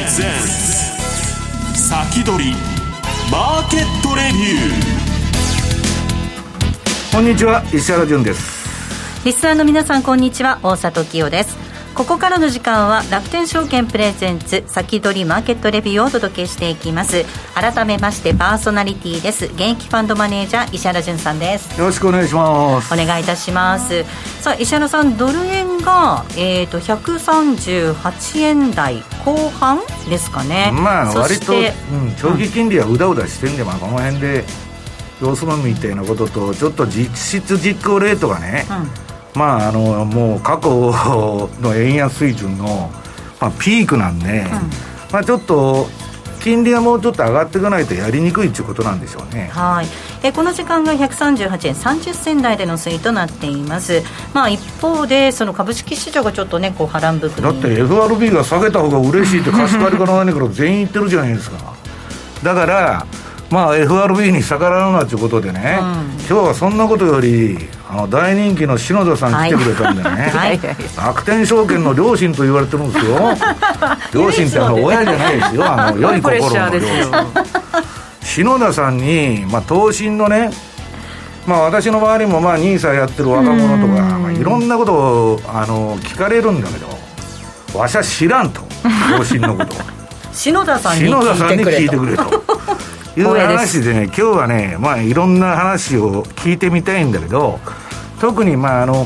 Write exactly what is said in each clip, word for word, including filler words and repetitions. presents 先取りマーケットレビュー。こんにちは、石原潤です。リスナーの皆さん、こんにちは、大里清です。ここからの時間は楽天証券プレゼンツ先取りマーケットレビューをお届けしていきます。改めましてパーソナリティです。現役ファンドマネージャー石原潤さんです。よろしくお願いします。お願いいたします。さあ石原さん、ドル円が、えー、とひゃくさんじゅうはちえん台後半ですかね。まあ割と、うん、長期金利はうだうだしてんで、まあ、この辺で様子もみたいなことと、ちょっと実質実行レートがね、うん、まあ、あのもう過去の円安水準の、まあ、ピークなんで、うん、まあ、ちょっと金利がもうちょっと上がっていかないとやりにくいということなんでしょうね。はい、えこの時間がひゃくさんじゅうはちえんさんじゅっせん台での推移となっています。まあ、一方でその株式市場がちょっとね、こう波乱含みだって エフアールビー が下げた方が嬉しいって貸し借り家の何から全員言ってるじゃないですか。だからまあ、エフアールビー に逆らうなということでね、うん、今日はそんなことよりあの大人気の篠田さん来てくれたんでね、はいはい、楽天証券の両親と言われてるんですよ。両親ってあの親じゃないですよ、あの良い心の両親。篠田さんに、まあ、投信のね、まあ、私の周りも ニーサ やってる若者とか、まあ、いろんなことをあの聞かれるんだけど、わしゃ知らんと、投信のこと篠田さんに聞いてくれという話でね、今日はね、まあ、いろんな話を聞いてみたいんだけど、特に、まあ、あの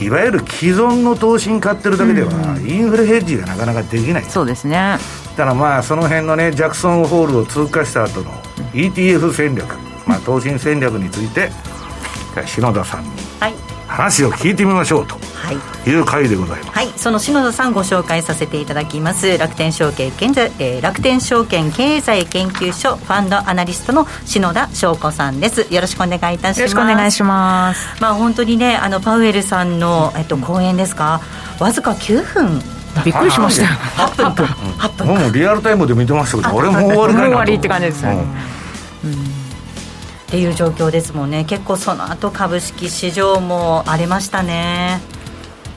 いわゆる既存の投資に買ってるだけでは、うん、インフレヘッジがなかなかできない。そうですね。だからまあその辺のね、ジャクソンホールを通過した後の イーティーエフ 戦略、まあ、投資戦略について篠田さんに話を聞いてみましょうという回でございます。はい、はい、その篠田さんご紹介させていただきます。楽天証券現在、えー、楽天証券経済研究所ファンドアナリストの篠田翔子さんです。よろしくお願いいたします。よろしくお願いします。まあ、本当にね、あのパウエルさんの、えっと、講演ですか、わずかきゅうふん、びっくりしましたよ。はっぷんか、はっぷんか、もうリアルタイムで見てましたけど、俺もう終わりかいなと、もう終わりって感じですよね、うんうん、っていう状況ですもんね。結構その後株式市場も荒れましたね。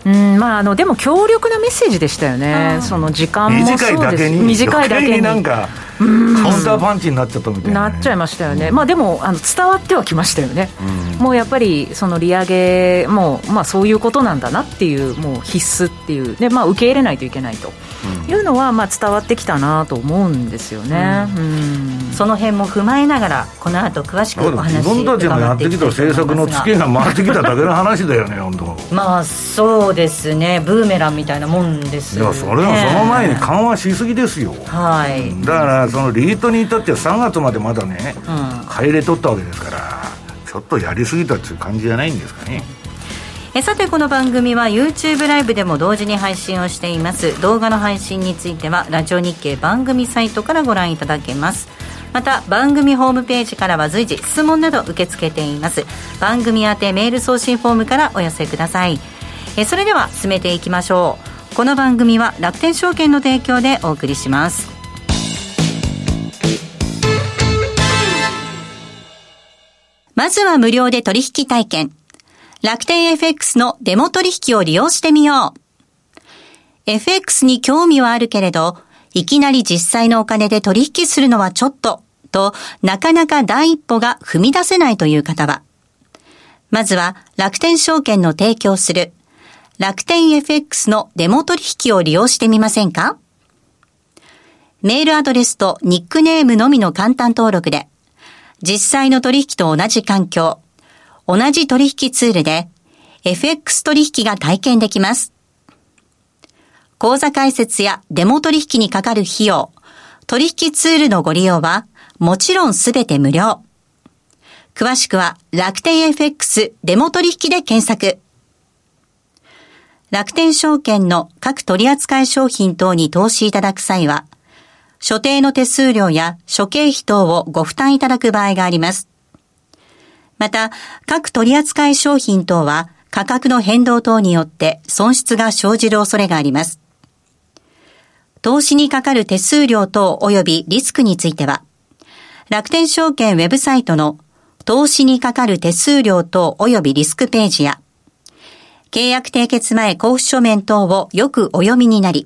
うん、まあ、あのでも強力なメッセージでしたよね。その時間もそうです。短いだけに、短いだけに、余計になんかカウンターパンチになっちゃったみたいな、ね、なっちゃいましたよね。うん、まあ、でもあの伝わってはきましたよね。うん、もうやっぱりその利上げも、まあ、そういうことなんだなっていう、もう必須っていうで、まあ、受け入れないといけないというのは、まあ、伝わってきたなと思うんですよね。うんうん、その辺も踏まえながら、この後詳しくお話を伺っていきたいと思います。自分たちのやってきた政策のツケが回ってきただけの話だよね。本当。まあそうですね、ブーメランみたいなもんですよね。いや、それはその前に緩和しすぎですよ。はい。だからそのリートに至ってはさんがつまでまだね、うん、買い入れ取ったわけですから、ちょっとやりすぎたっていう感じじゃないんですかね。えさて、この番組は YouTube ライブでも同時に配信をしています。動画の配信についてはラジオ日経番組サイトからご覧いただけます。また番組ホームページからは随時質問など受け付けています。番組宛てメール送信フォームからお寄せください。えそれでは進めていきましょう。この番組は楽天証券の提供でお送りします。まずは無料で取引体験、楽天 エフエックス のデモ取引を利用してみよう。 エフエックス に興味はあるけれど、いきなり実際のお金で取引するのはちょっとと、なかなか第一歩が踏み出せないという方は、まずは楽天証券の提供する楽天 エフエックス のデモ取引を利用してみませんか。メールアドレスとニックネームのみの簡単登録で、実際の取引と同じ環境、同じ取引ツールで エフエックス 取引が体験できます。口座開設やデモ取引にかかる費用、取引ツールのご利用はもちろんすべて無料。詳しくは楽天 エフエックス デモ取引で検索。楽天証券の各取扱商品等に投資いただく際は、所定の手数料や諸経費等をご負担いただく場合があります。また、各取扱商品等は価格の変動等によって損失が生じる恐れがあります。投資にかかる手数料等及びリスクについては、楽天証券ウェブサイトの投資にかかる手数料等及びリスクページや、契約締結前交付書面等をよくお読みになり、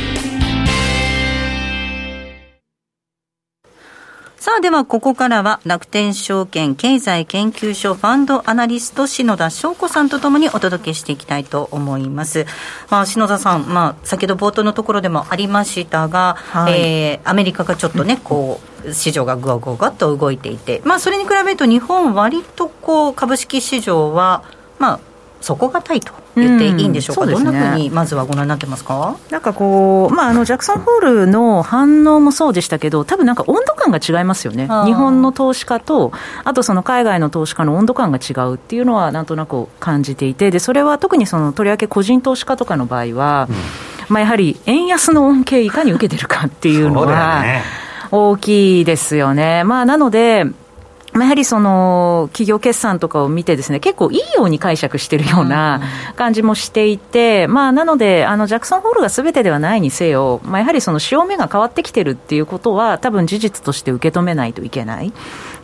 さあではここからは楽天証券経済研究所ファンドアナリスト篠田翔子さんとともにお届けしていきたいと思います。まあ、篠田さん、まあ、先ほど冒頭のところでもありましたが、はい、えー、アメリカがちょっとねこう市場がグワグワグワっと動いていて、まあ、それに比べると日本割とこう株式市場はまあ底堅いと言っていいんでしょうか。うん、そうですね。どんなふうにまずはご覧になってますか。なんかこう、まあ、あのジャクソンホールの反応もそうでしたけど、多分なんか温度感が違いますよね。日本の投資家とあとその海外の投資家の温度感が違うっていうのはなんとなく感じていて、でそれは特にそのとりわけ個人投資家とかの場合は、うん、まあ、やはり円安の恩恵いかに受けてるかっていうのは大きいですよね。まあ、なのでやはりその企業決算とかを見てですね、結構いいように解釈しているような感じもしていて、まあ、なのであのジャクソンホールが全てではないにせよ、まあ、やはりその潮目が変わってきてるっていうことは多分事実として受け止めないといけないっ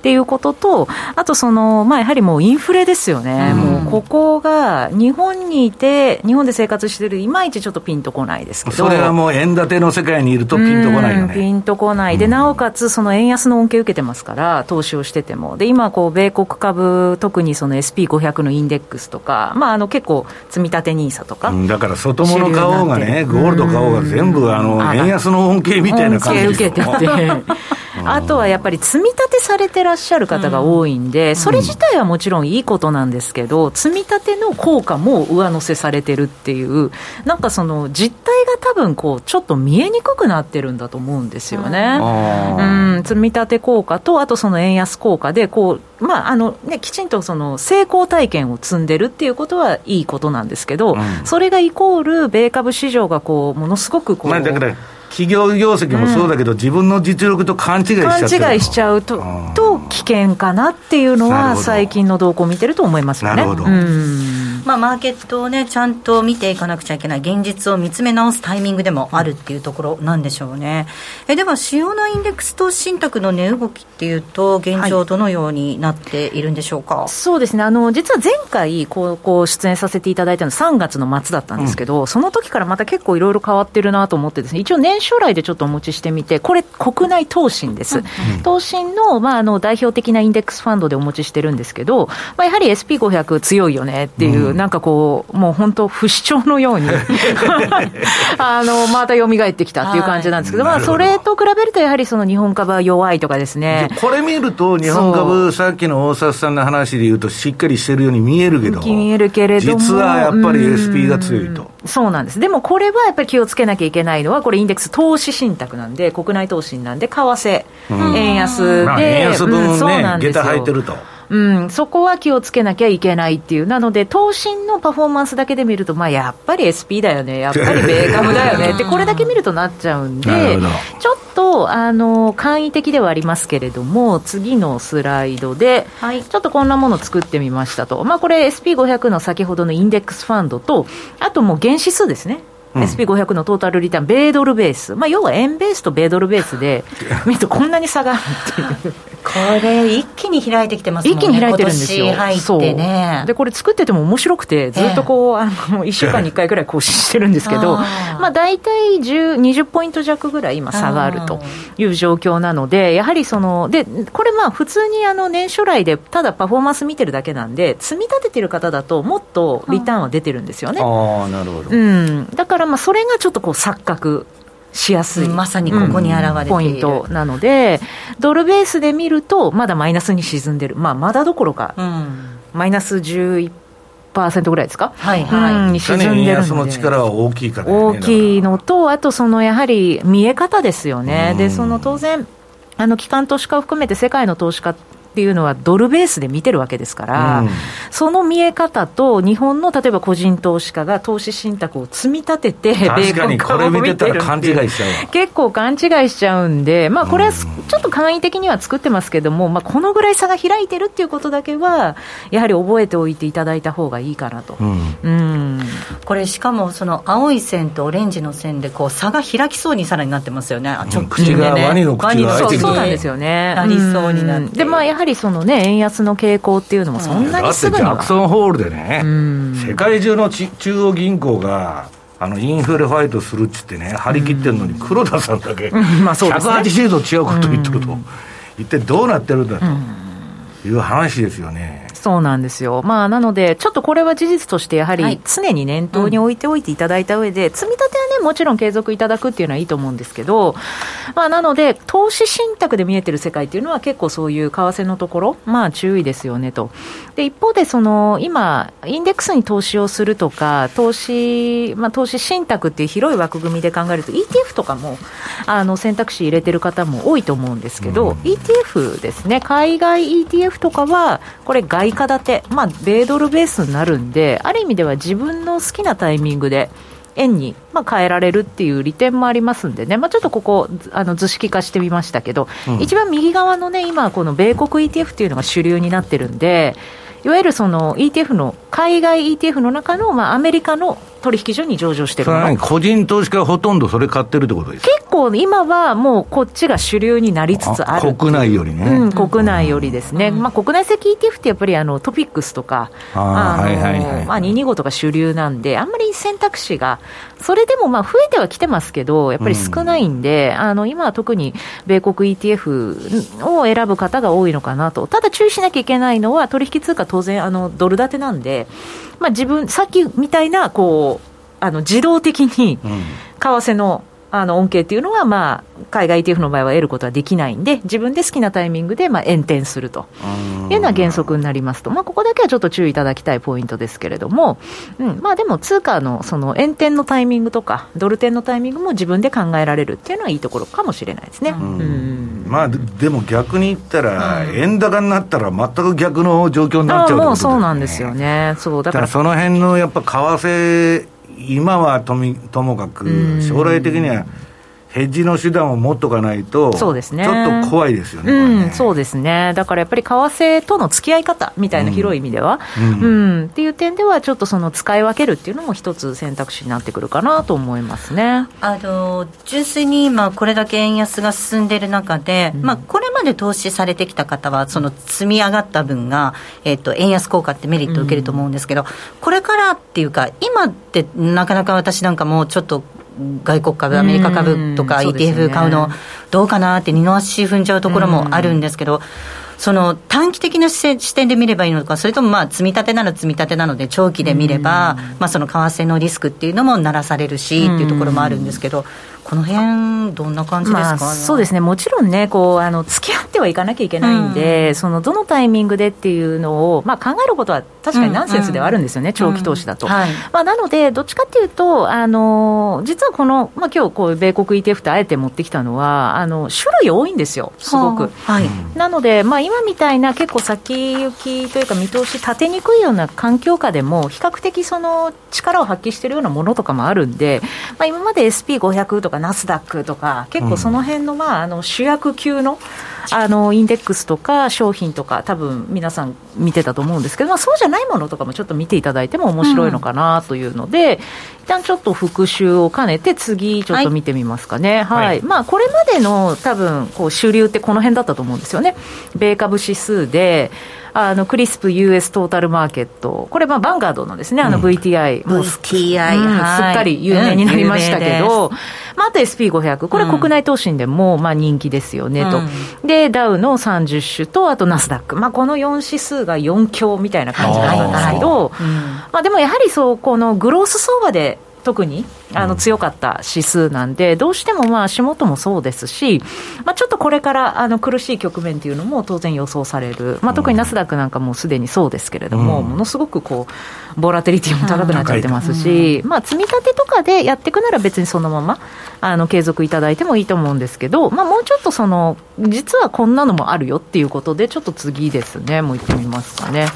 ていうことと、あとその、まあ、やはりもうインフレですよね。うん、もうここが日本にいて日本で生活してるいまいちちょっとピンとこないですけど、それはもう円建ての世界にいるとピンとこないよね。ピンとこないで、なおかつその円安の恩恵を受けてますから投資をしてても、で今こう米国株特にその エスピーごひゃく のインデックスとか、まあ、あの結構積み立て ニーサ とか、うん、だから外物買おうがねゴールド買おうが全部あの円安の恩恵みたいな感じですよ。恩恵受けててあとはやっぱり積み立てされてらっしゃる方が多いんで、うん、それ自体はもちろんいいことなんですけど、積み立ての効果も上乗せされてるっていう、なんかその実態が多分こうちょっと見えにくくなってるんだと思うんですよね。うん、うん、積み立て効果とあとその円安効果でこう、まああのね、きちんとその成功体験を積んでるっていうことはいいことなんですけど、うん、それがイコール米株市場がこうものすごくこう、まあだから企業業績もそうだけど、うん、自分の実力と勘違いしちゃってる勘違いしちゃう と, と危険かなっていうのは最近の動向を見てると思いますよね。なるほど。うん、まあ、マーケットを、ね、ちゃんと見ていかなくちゃいけない、現実を見つめ直すタイミングでもあるっていうところなんでしょうね。えでは主要なインデックス投資信託の値動きっていうと現状どのようになっているんでしょうか。はい、そうですね、あの実は前回こうこう出演させていただいたのさんがつの末だったんですけど、うん、その時からまた結構いろいろ変わってるなと思ってですね、一応年将来でちょっとお持ちしてみて、これ国内投信です、うん、投信 の,、まあ、あの代表的なインデックスファンドでお持ちしてるんですけど、まあ、やはり エスピーごひゃく 強いよねっていう、うん、なんかこうもう本当不死鳥のようにあのまた蘇ってきたっていう感じなんですけ ど,、はい、まあ、それと比べるとやはりその日本株は弱いとかですね。これ見ると日本株さっきの大沢さんの話でいうとしっかりしてるように見えるけ ど, 見えるけれども実はやっぱり エスピー が強いと。そうなんです。でもこれはやっぱり気をつけなきゃいけないのは、これインデックス投資信託なんで国内投資なんで為替、うん、円安で、まあ、円安分、ね、うん、そうなんですよ、下駄履いてると、うん、そこは気をつけなきゃいけないっていう。なので投信のパフォーマンスだけで見ると、まあ、やっぱり エスピー だよね、やっぱり米株だよねってこれだけ見るとなっちゃうんで、ちょっとあの簡易的ではありますけれども、次のスライドで、はい、ちょっとこんなもの作ってみましたと、まあ、これ エスピーごひゃく の先ほどのインデックスファンドと、あともう原指数ですね、うん、エスピーごひゃく のトータルリターン米ドルベース、まあ、要は円ベースと米ドルベースで見るとこんなに差があるっていうこれ一気に開いてきてますもんね。一気に開いてるんですよ。今年入ってね。でこれ作ってても面白くてずっとこう、えー、あのいっしゅうかんにいっかいくらい更新してるんですけど、あ、まあ、大体じゅう、にじゅうポイント弱ぐらい今差があるという状況なので、やはりそのでこれまあ普通にあの年初来でただパフォーマンス見てるだけなんで、積み立ててる方だともっとリターンは出てるんですよね。ああ、なるほど、うん、だからまあそれがちょっとこう錯覚しやすい、まさにここに現れている、うん、ポイントなので、ドルベースで見るとまだマイナスに沈んでる、まあ、まだどころか、うん、マイナス じゅういちパーセント ぐらいですか、はいはい、に沈んでるんで、円安の力は大きいからね。大きいのと、あとそのやはり見え方ですよね。でその当然あの機関投資家を含めて世界の投資家っていうのはドルベースで見てるわけですから、うん、その見え方と日本の例えば個人投資家が投資信託を積み立てて米国株を見てるっていう、確かにこれ見てたら勘違いしちゃう、結構勘違いしちゃうんで、まあ、これはちょっと簡易的には作ってますけども、まあ、このぐらい差が開いてるっていうことだけはやはり覚えておいていただいた方がいいかなと、うんうん、これしかもその青い線とオレンジの線でこう差が開きそうにさらになってますよね、直近でね、ワニの口が開いてる、そうなんですよね、なりそうになって、うん、でまあ、やはりその、ね、円安の傾向っていうのもそんなにすぐには、だってジャクソンホールでね、うん、世界中の中央銀行があのインフレファイトするっつってね張り切ってるのに、黒田さんだけひゃくはちじゅうど違うこと言ってると、うん、一体どうなってるんだと、うん、いう話ですよね。そうなんですよ、まあ、なのでちょっとこれは事実としてやはり常に念頭に置いておいていただいた上で、はい、うん、積み立てはねもちろん継続いただくっていうのはいいと思うんですけど、まあ、なので投資信託で見えてる世界っていうのは結構そういう為替のところ、まあ、注意ですよねと。で一方でその今インデックスに投資をするとか投資、まあ、投資信託っていう広い枠組みで考えると イーティーエフ とかもあの選択肢入れてる方も多いと思うんですけど、うん、イーティーエフ ですね、海外 イーティーエフ とかはこれ外貨建て、まあ、米ドルベースになるんで、ある意味では自分の好きなタイミングで円にまあ変えられるっていう利点もありますんでね、まあ、ちょっとここあの図式化してみましたけど、うん、一番右側のね今この米国 イーティーエフ っていうのが主流になってるんで、いわゆるその イーティーエフ の海外 イーティーエフ の中の、まあ、アメリカの取引所に上場してるの、個人投資家はほとんどそれ買ってるってことですか。結構今はもうこっちが主流になりつつある。国内よりね、うん、国内よりですね、うん、まあ、国内籍 イーティーエフ ってやっぱりあのトピックスとかにじゅうにごうとか主流なんで、あんまり選択肢がそれでもまあ増えてはきてますけどやっぱり少ないんで、うん、あの今は特に米国 イーティーエフ を選ぶ方が多いのかなと。ただ注意しなきゃいけないのは取引通貨当然あのドル建てなんで、まあ、自分さっきみたいなこうあの自動的に為替 の, あの恩恵というのは、まあ、海外 イーティーエフ の場合は得ることはできないんで、自分で好きなタイミングでまあ延転するというのは原則になりますと、まあ、ここだけはちょっと注意いただきたいポイントですけれども、うん、まあ、でも通貨 の, その延転のタイミングとかドル転のタイミングも自分で考えられるというのはいいところかもしれないですね。うんうん、まあ、でも逆に言ったら円高になったら全く逆の状況になっちゃうということですね。もうそうなんですよね。そうだから、だからその辺のやっぱ為替、今は と, みともかく将来的にはヘッジの手段を持っとかないと、そうですね、ちょっと怖いですよ ね,、うん、ねそうですね。だからやっぱり為替との付き合い方みたいな広い意味では、うんうんうん、っていう点ではちょっとその使い分けるっていうのも一つ選択肢になってくるかなと思いますね。あの純粋に今これだけ円安が進んでいる中で、うん、まあ、これまで投資されてきた方はその積み上がった分が、えー、と円安効果ってメリットを受けると思うんですけど、うん、これからっていうか今ってなかなか私なんかもうちょっと外国株、アメリカ株とか イーティーエフ 買うのどうかなって二の足踏んじゃうところもあるんですけど、その短期的な視点で見ればいいのか、それともまあ積み立てなら積み立てなので長期で見れば、まあその為替のリスクっていうのもならされるしっていうところもあるんですけど、この辺どんな感じですかね。まあ、そうですね、もちろんねこうあの付き合ってはいかなきゃいけないんで、うん、そのどのタイミングでっていうのを、まあ、考えることは確かにナンセンスではあるんですよね、うん、長期投資だと、うん、はい、まあ、なのでどっちかっていうとあの実はこの、まあ、今日こう米国 イーティーエフ とあえて持ってきたのはあの種類多いんですよすごく、はい、なので、まあ、今みたいな結構先行きというか見通し立てにくいような環境下でも比較的その力を発揮しているようなものとかもあるんで、まあ、今まで エスピーごひゃく とかナスダックとか結構その辺の、まあ、あの主役級の、あのインデックスとか商品とか多分皆さん見てたと思うんですけど、まあ、そうじゃないものとかもちょっと見ていただいても面白いのかなというので、うん、一旦ちょっと復習を兼ねて次ちょっと見てみますかね、はいはい、まあ、これまでの多分こう主流ってこの辺だったと思うんですよね。米株指数であのクリスプ ユーエス トータルマーケット、これはバンガードのですね、あの ブイティーアイ、うん、もう ブイティーアイ、うん、はい、すっかり有名になりましたけど、うん、まあ、あと エスピーごひゃく これ国内投信でもまあ人気ですよねと、うん、でダウのさんじゅっ種とあとナスダック、まあ、このよん指数がよん強みたいな感じだったんですけど、うん、まあ、でもやはりそうこのグロース相場で特にあの強かった指数なんで、どうしてもまあ足元もそうですし、まあ、ちょっとこれからあの苦しい局面というのも当然予想される、まあ、特にナスダックなんかもすでにそうですけれども、ものすごくこうボラテリティも高くなっちゃってますし、まあ、積み立てとかでやっていくなら別にそのままあの継続いただいてもいいと思うんですけど、まあ、もうちょっとその実はこんなのもあるよっていうことで、ちょっと次ですね、もう行ってみますかね。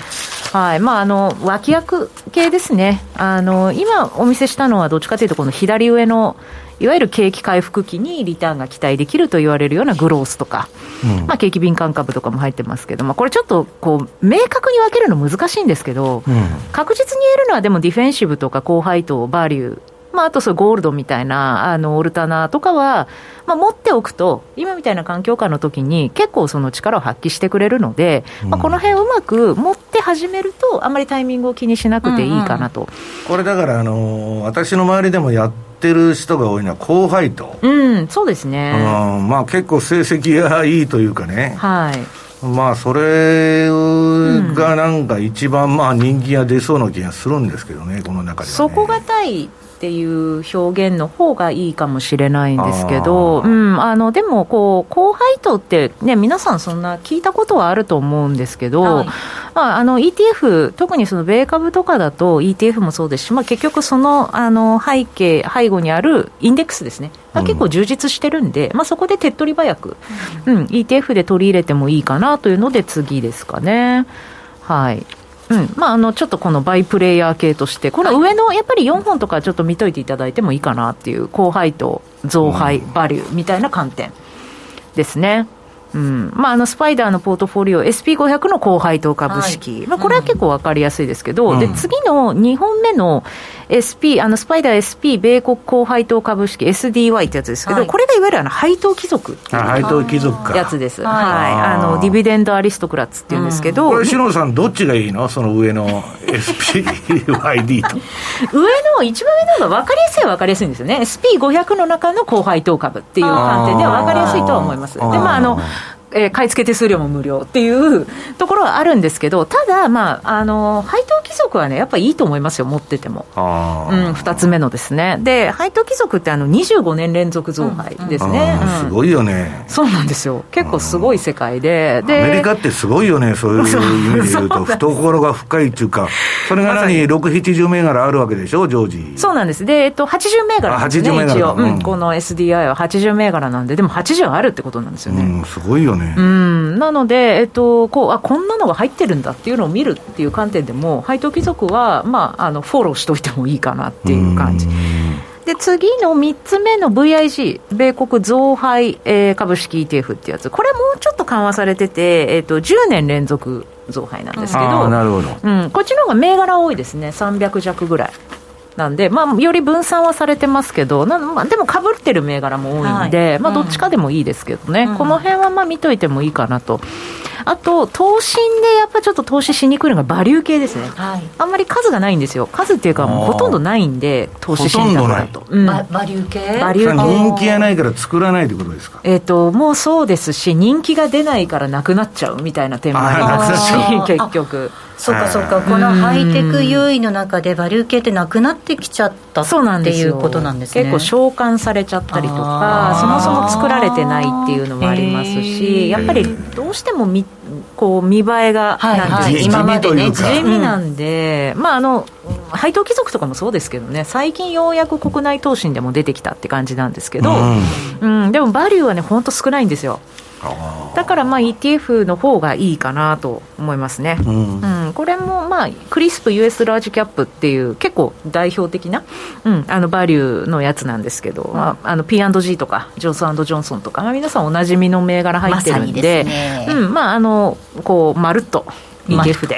はい、まあ、あの脇役系ですね。あの今お見せしたのはどっちかというとこの左上のいわゆる景気回復期にリターンが期待できると言われるようなグロースとか、うん、まあ、景気敏感株とかも入ってますけど、まあ、これちょっとこう明確に分けるの難しいんですけど、うん、確実に言えるのはでもディフェンシブとか高配当バリュー、まあ、あとそうゴールドみたいなあのオルタナとかは、まあ、持っておくと今みたいな環境下の時に結構その力を発揮してくれるので、うん、まあ、この辺をうまく持って始めるとあんまりタイミングを気にしなくていいかなと、うんうん、これだから、あのー、私の周りでもやっってる人が多いのは高配当、うん、そうですね、あ、まあ、結構成績がいいというかね、はい、まあ、それがなんか一番、うん、まあ、人気が出そうな気がするんですけどね、この中では、ね、底堅いっていう表現の方がいいかもしれないんですけど、うん、あのでもこう高配当って、ね、皆さんそんな聞いたことはあると思うんですけど、はい、まあ、あの イーティーエフ 特にその米株とかだと イーティーエフ もそうですし、まあ、結局その、 あの背景背後にあるインデックスですねが結構充実してるんで、うん、まあ、そこで手っ取り早く、うんうん、イーティーエフ で取り入れてもいいかなというので次ですかね。はい、うん、まあ、あのちょっとこのバイプレイヤー系としてこの上のやっぱりよんほんとかちょっと見といていただいてもいいかなっていう高配当増配バリューみたいな観点ですね、うん、まあ、あのスパイダーのポートフォリオ エスピーごひゃく の高配当株式、はい、まあ、これは結構分かりやすいですけど、うん、で次のにほんめの エスピー あのスパイダー エスピー 米国高配当株式 エスディーワイ ってやつですけど、はい、これがいわゆるあの配当貴族っていう配当貴族かやつです、はい、あのディビデンドアリストクラッツっていうんですけど、うん、これ篠田さんどっちがいいの、その上の エスピーワイディー と上の一番上のが分かりやすいは分かりやすいんですよね。 エスピーごひゃく の中の高配当株っていう観点では分かりやすいとは思います。で、まあ、あのえー、買い付け手数料も無料っていうところはあるんですけど、ただ、まあ、あの配当貴族はねやっぱりいいと思いますよ、持ってても。あ、うん、ふたつめのですね、で配当貴族ってあのにじゅうごねん連続増配ですね、うんうん、すごいよね。そうなんですよ、結構すごい世界 で, でアメリカってすごいよね、そういう意味で言うと懐が深いっていうか、それが何、ろく、ななじゅう銘柄あるわけでしょ、常時。そうなんです、で、えっと、はちじゅう銘柄なんですね、一応、うん、この エスディーアイ ははちじゅう銘柄なんで、でもはちじゅうあるってことなんですよね、うん、すごいよね。うん、なので、えっと、こう、あ、こんなのが入ってるんだっていうのを見るっていう観点でも配当貴族は、まあ、あのフォローしといてもいいかなっていう感じで、次のみっつめの ブイアイジー 米国増配、えー、株式 イーティーエフ ってやつ、これもうちょっと緩和されてて、えっと、じゅうねん連続増配なんですけ ど,、うんなるほどうん、こっちの方が銘柄多いですね、さんびゃく弱ぐらいなんで、まあ、より分散はされてますけど、な、まあ、でもかぶってる銘柄も多いんで、はい、まあ、どっちかでもいいですけどね、うん、この辺はまあ見といてもいいかなと。あと投信でやっぱりちょっと投資しにくいのがバリュー系ですね、はい、あんまり数がないんですよ、数っていうかもうほとんどないんで投資しにくいなと、うん、バ, バリュー系バリュー系人気がないから作らないということですか。えーともうそうですし、人気が出ないからなくなっちゃうみたいな点もありますし、結局そうかそうか、このハイテク優位の中でバリュー系ってなくなってきちゃったっていうことなんですね。結構召喚されちゃったりとか、そもそも作られてないっていうのもありますし、やっぱりどうしても見こう見栄えが、はいはい、なん今までね地味なんで、うん、まあ、あの配当貴族とかもそうですけどね、最近ようやく国内投信でも出てきたって感じなんですけど、うんうん、でもバリューはね本当少ないんですよ。だからまあ イーティーエフ の方がいいかなと思いますね、うんうん、これもまあクリスプ ユーエス ラージキャップっていう結構代表的な、うん、あのバリューのやつなんですけど、うん、まあ、あの ピーアンドジー とかジョンソン&ジョンソンとか、まあ、皆さんおなじみの銘柄入ってるんで、まるっと イーティーエフ で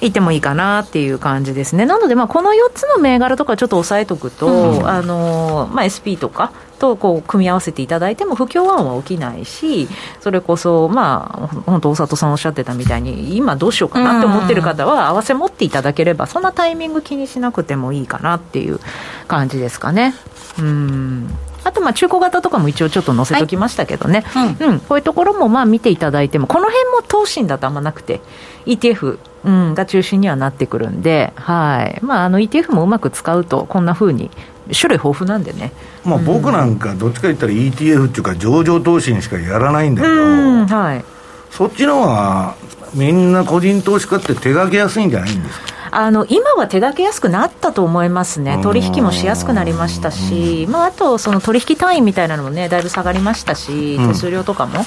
いてもいいかなっていう感じですね。なのでまあこのよっつの銘柄とかちょっと押さえとくと、うん、あのまあ、エスピー とかとこう組み合わせていただいても不協和音は起きないし、それこそまあ本当大里さんおっしゃってたみたいに今どうしようかなって思ってる方は合わせ持っていただければ、そんなタイミング気にしなくてもいいかなっていう感じですかね。うん、あとまあ中古型とかも一応ちょっと載せときましたけどね、はい、うんうん、こういうところもまあ見ていただいても、この辺も投信だとあんまなくて イーティーエフ、うん、が中心にはなってくるんで、はい、まあ、あの イーティーエフ もうまく使うとこんな風に種類豊富なんでね、まあ、僕なんかどっちか言ったら イーティーエフ っていうか上場投資にしかやらないんだけど、うん、はい、そっちの方がみんな個人投資家って手がけやすいんじゃないんですか。あの今は手だけ安くなったと思いますね。取引もしやすくなりましたし、まあ、あとその取引単位みたいなのも、ね、だいぶ下がりましたし、手数料とかも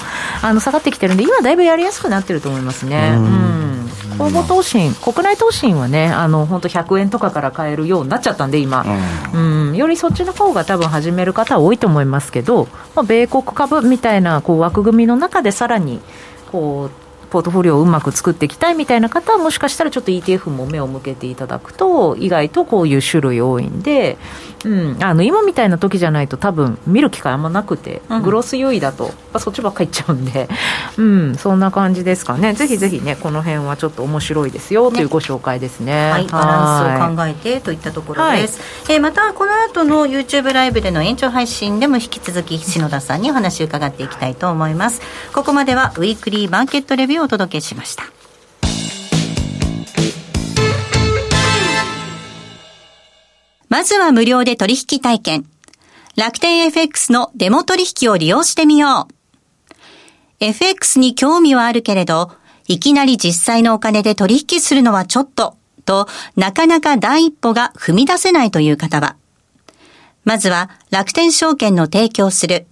あの下がってきてるんで、今だいぶやりやすくなってると思いますね。うんうん、公募投信、国内投信はね、あの本当ひゃくえんとかから買えるようになっちゃったんで今、うんうん、よりそっちの方が多分始める方は多いと思いますけど、まあ、米国株みたいなこう枠組みの中でさらにこうポートフォリオをうまく作っていきたいみたいな方は、もしかしたらちょっと イーティーエフ も目を向けていただくと、意外とこういう種類多いんで、うん、あの今みたいな時じゃないと多分見る機会あんまなくて、うん、グロス優位だと、まあ、そっちばっかりいっちゃうんで、うん、そんな感じですかね。ぜひぜひね、この辺はちょっと面白いですよというご紹介ですね。ね、はい、バランスを考えてといったところです、はい。えー、またこの後の YouTube ライブでの延長配信でも引き続き篠田さんにお話を伺っていきたいと思います。ここまではウィークリーマーケットレビューをお届けしました。まずは無料で取引体験、楽天 エフエックス のデモ取引を利用してみよう。 エフエックス に興味はあるけれど、いきなり実際のお金で取引するのはちょっとと、なかなか第一歩が踏み出せないという方は、まずは楽天証券の提供する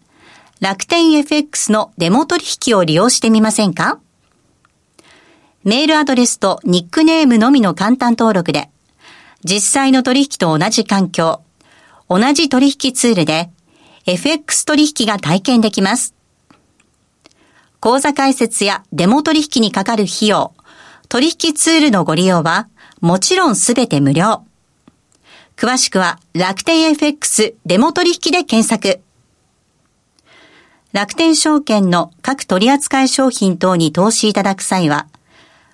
楽天 エフエックス のデモ取引を利用してみませんか。メールアドレスとニックネームのみの簡単登録で、実際の取引と同じ環境、同じ取引ツールで エフエックス 取引が体験できます。口座開設やデモ取引にかかる費用、取引ツールのご利用はもちろんすべて無料。詳しくは楽天 エフエックス デモ取引で検索。楽天証券の各取扱い商品等に投資いただく際は、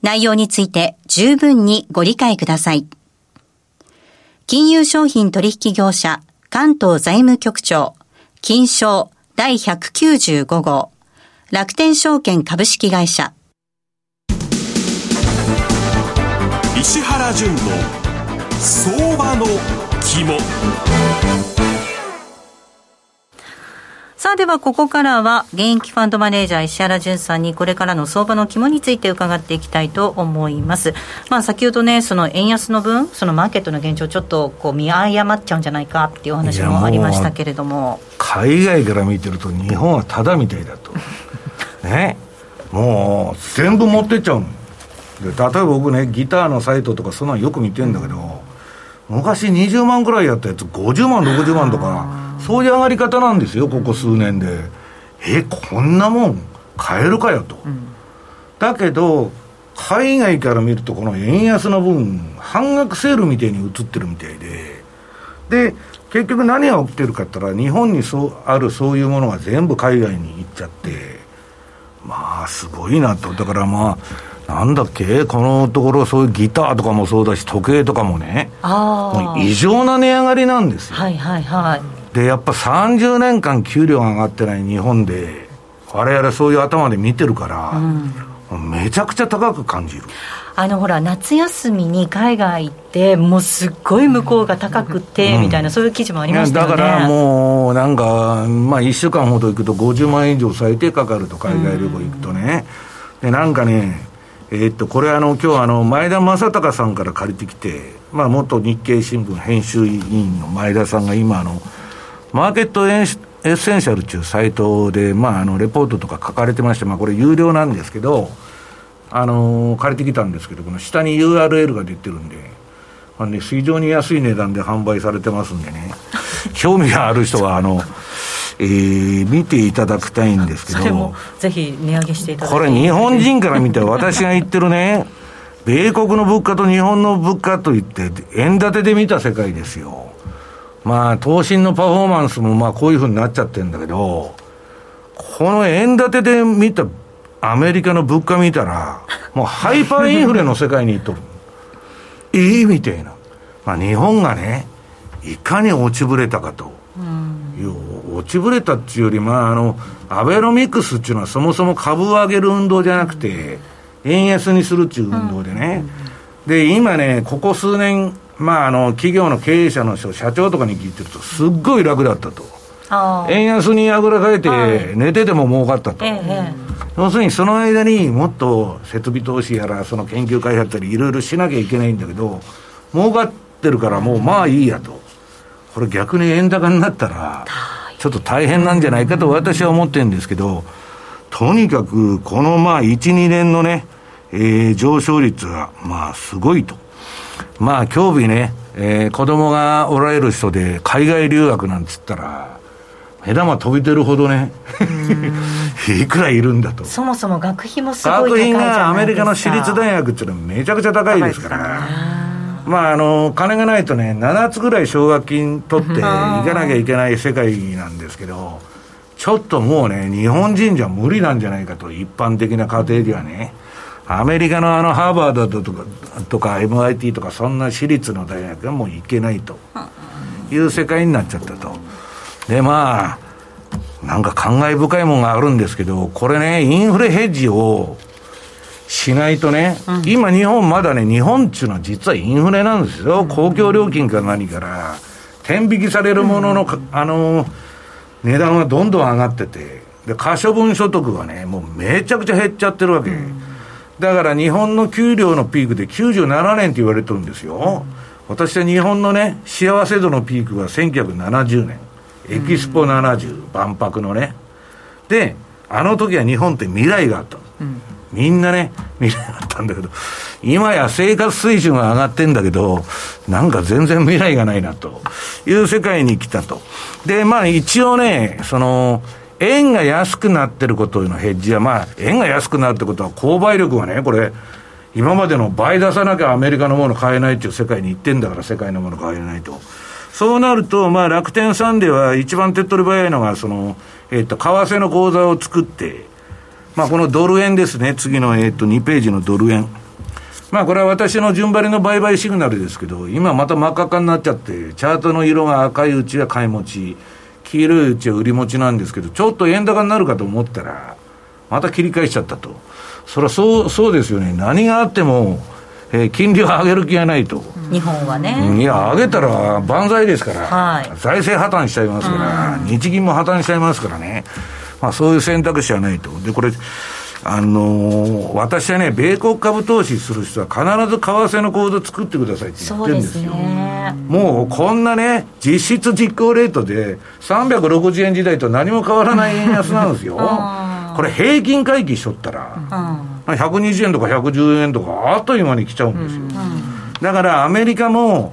内容について十分にご理解ください。金融商品取引業者関東財務局長金商だいひゃくきゅうじゅうごごう楽天証券株式会社。石原潤の相場の肝。さあ、ではここからは現役ファンドマネージャー石原潤さんにこれからの相場の肝について伺っていきたいと思います。まあ、先ほどね、その円安の分、そのマーケットの現状ちょっとこう見誤っちゃうんじゃないかっていうお話もありましたけれども、海外から見てると日本はただみたいだとね、もう全部持ってっちゃうの。で、例えば僕ね、ギターのサイトとかそんなのよく見てんだけど、昔にじゅうまんくらいやったやつごじゅうまんろくじゅうまんとかそういう上がり方なんですよ、ここ数年で。え、こんなもん買えるかよと、うん、だけど海外から見るとこの円安の分半額セールみたいに映ってるみたいで、で結局何が起きてるかって言ったら、日本にそうあるそういうものが全部海外に行っちゃって、まあすごいなと。だからまあなんだっけ、このところそういうギターとかもそうだし、時計とかもね、あ、もう異常な値上がりなんですよ。はいはいはい。でやっぱさんじゅうねんかん給料が上がってない日本で我々そういう頭で見てるから、うん、めちゃくちゃ高く感じる。あのほら、夏休みに海外行ってもうすっごい向こうが高くて、うん、みたいなそういう記事もありましたよね。だからもうなんか、まあ、いっしゅうかんほど行くとごじゅうまんえん以上最低かかると、海外旅行行くとね、うん、でなんかね、えー、っとこれあの今日あの前田正孝さんから借りてきて、まあ、元日経新聞編集委員の前田さんが今あのマーケットエッセンシャルというサイトで、まあ、あのレポートとか書かれてまして、まあ、これ有料なんですけど、あのー、借りてきたんですけど、この下に ユーアールエル が出てるんで、まあね、非常に安い値段で販売されてますんでね興味がある人はあの、えー、見ていただきたいんですけど、それもぜひ値上げしていただきたい。これ日本人から見て私が言ってるね米国の物価と日本の物価といって円建てで見た世界ですよ。まあ、投信のパフォーマンスもまあこういうふうになっちゃってるんだけど、この円建てで見たアメリカの物価見たらもうハイパーインフレの世界に行っとるええみたいな、まあ、日本がねいかに落ちぶれたかという、うん、落ちぶれたっていうより、まあ、あのアベノミクスっていうのはそもそも株を上げる運動じゃなくて円安にするっていう運動でね、うん、で今ねここ数年、まあ、あの企業の経営者の人社長とかに聞いてるとすっごい楽だったと、円安にあぐらかいて寝てても儲かったと、はいええ、要するにその間にもっと設備投資やらその研究開発やらいろいろしなきゃいけないんだけど儲かってるからもうまあいいやと、これ逆に円高になったらちょっと大変なんじゃないかと私は思ってるんですけど、とにかくこのまあ いち,に 年のね、えー、上昇率がまあすごいと、まあ今日日ね、えー、子供がおられる人で海外留学なんつったら目玉飛び出るほどねいくらいるんだと、そもそも学費もすごい高いじゃないですか、学費がアメリカの私立大学っていうのはめちゃくちゃ高いですから、まああの金がないとねななつぐらい奨学金取っていかなきゃいけない世界なんですけど、ちょっともうね日本人じゃ無理なんじゃないかと、一般的な家庭ではねアメリカのあのハーバードとかとか エムアイティー とかそんな私立の大学はもう行けないという世界になっちゃったと。でまあなんか感慨深いものがあるんですけど、これねインフレヘッジをしないとね、うん、今日本まだね日本っていうのは実はインフレなんですよ、うん、公共料金から何から天引きされるものの、うん、あの値段はどんどん上がってて、で可処分所得はねもうめちゃくちゃ減っちゃってるわけ、うん、だから日本の給料のピークできゅうじゅうななねんって言われてるんですよ、うん、私は日本のね幸せ度のピークはせんきゅうひゃくななじゅうねんエキスポななじゅう、万博のね。で、あの時は日本って未来があった、うん、みんなね未来があったんだけど、今や生活水準は上がってんだけどなんか全然未来がないなという世界に来たと。でまあ一応ねその円が安くなってることのヘッジは、まあ円が安くなるってことは購買力はねこれ今までの倍出さなきゃアメリカのもの買えないっていう世界に行ってんだから、世界のもの買えないと、そうなると、まあ、楽天さんでは一番手っ取り早いのがその、えー、と為替の口座を作って、まあ、このドル円ですね、次の、えー、とにページのドル円、まあ、これは私の順張りの売買シグナルですけど、今また真っ赤っかになっちゃってチャートの色が赤いうちは買い持ち、黄色いうちは売り持ちなんですけど、ちょっと円高になるかと思ったらまた切り返しちゃったと。そりゃそう、そうですよね。何があってもえー、金利を上げる気がないと、日本はね、いや上げたら万歳ですから、はい、財政破綻しちゃいますから、日銀も破綻しちゃいますからね、まあ、そういう選択肢はないと。でこれ、あのー、私はね米国株投資する人は必ず為替の口座作ってくださいって言ってるんですよ。そうですね、もうこんなね実質実行レートでさんびゃくろくじゅうえん時代と何も変わらない円安なんですよこれ平均回帰しとったら、うん、ひゃくにじゅうえんとかひゃくじゅうえんとかあっという間に来ちゃうんですよ、うんうん、だからアメリカも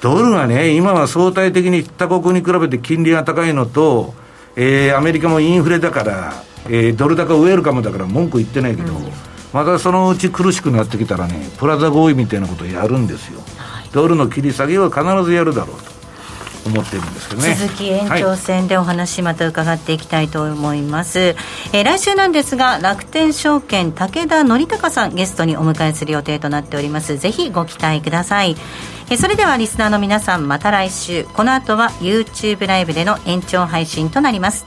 ドルがね今は相対的に他国に比べて金利が高いのと、えー、アメリカもインフレだから、えー、ドル高ウェルカムだから文句言ってないけど、うん、またそのうち苦しくなってきたらねプラザ合意みたいなことをやるんですよ、はい、ドルの切り下げは必ずやるだろうと思ってるんですけどね、続き延長戦でお話また伺っていきたいと思います、はい、えー、来週なんですが楽天証券武田則孝さんゲストにお迎えする予定となっております。ぜひご期待ください。えー、それではリスナーの皆さんまた来週。この後は YouTube ライブでの延長配信となります。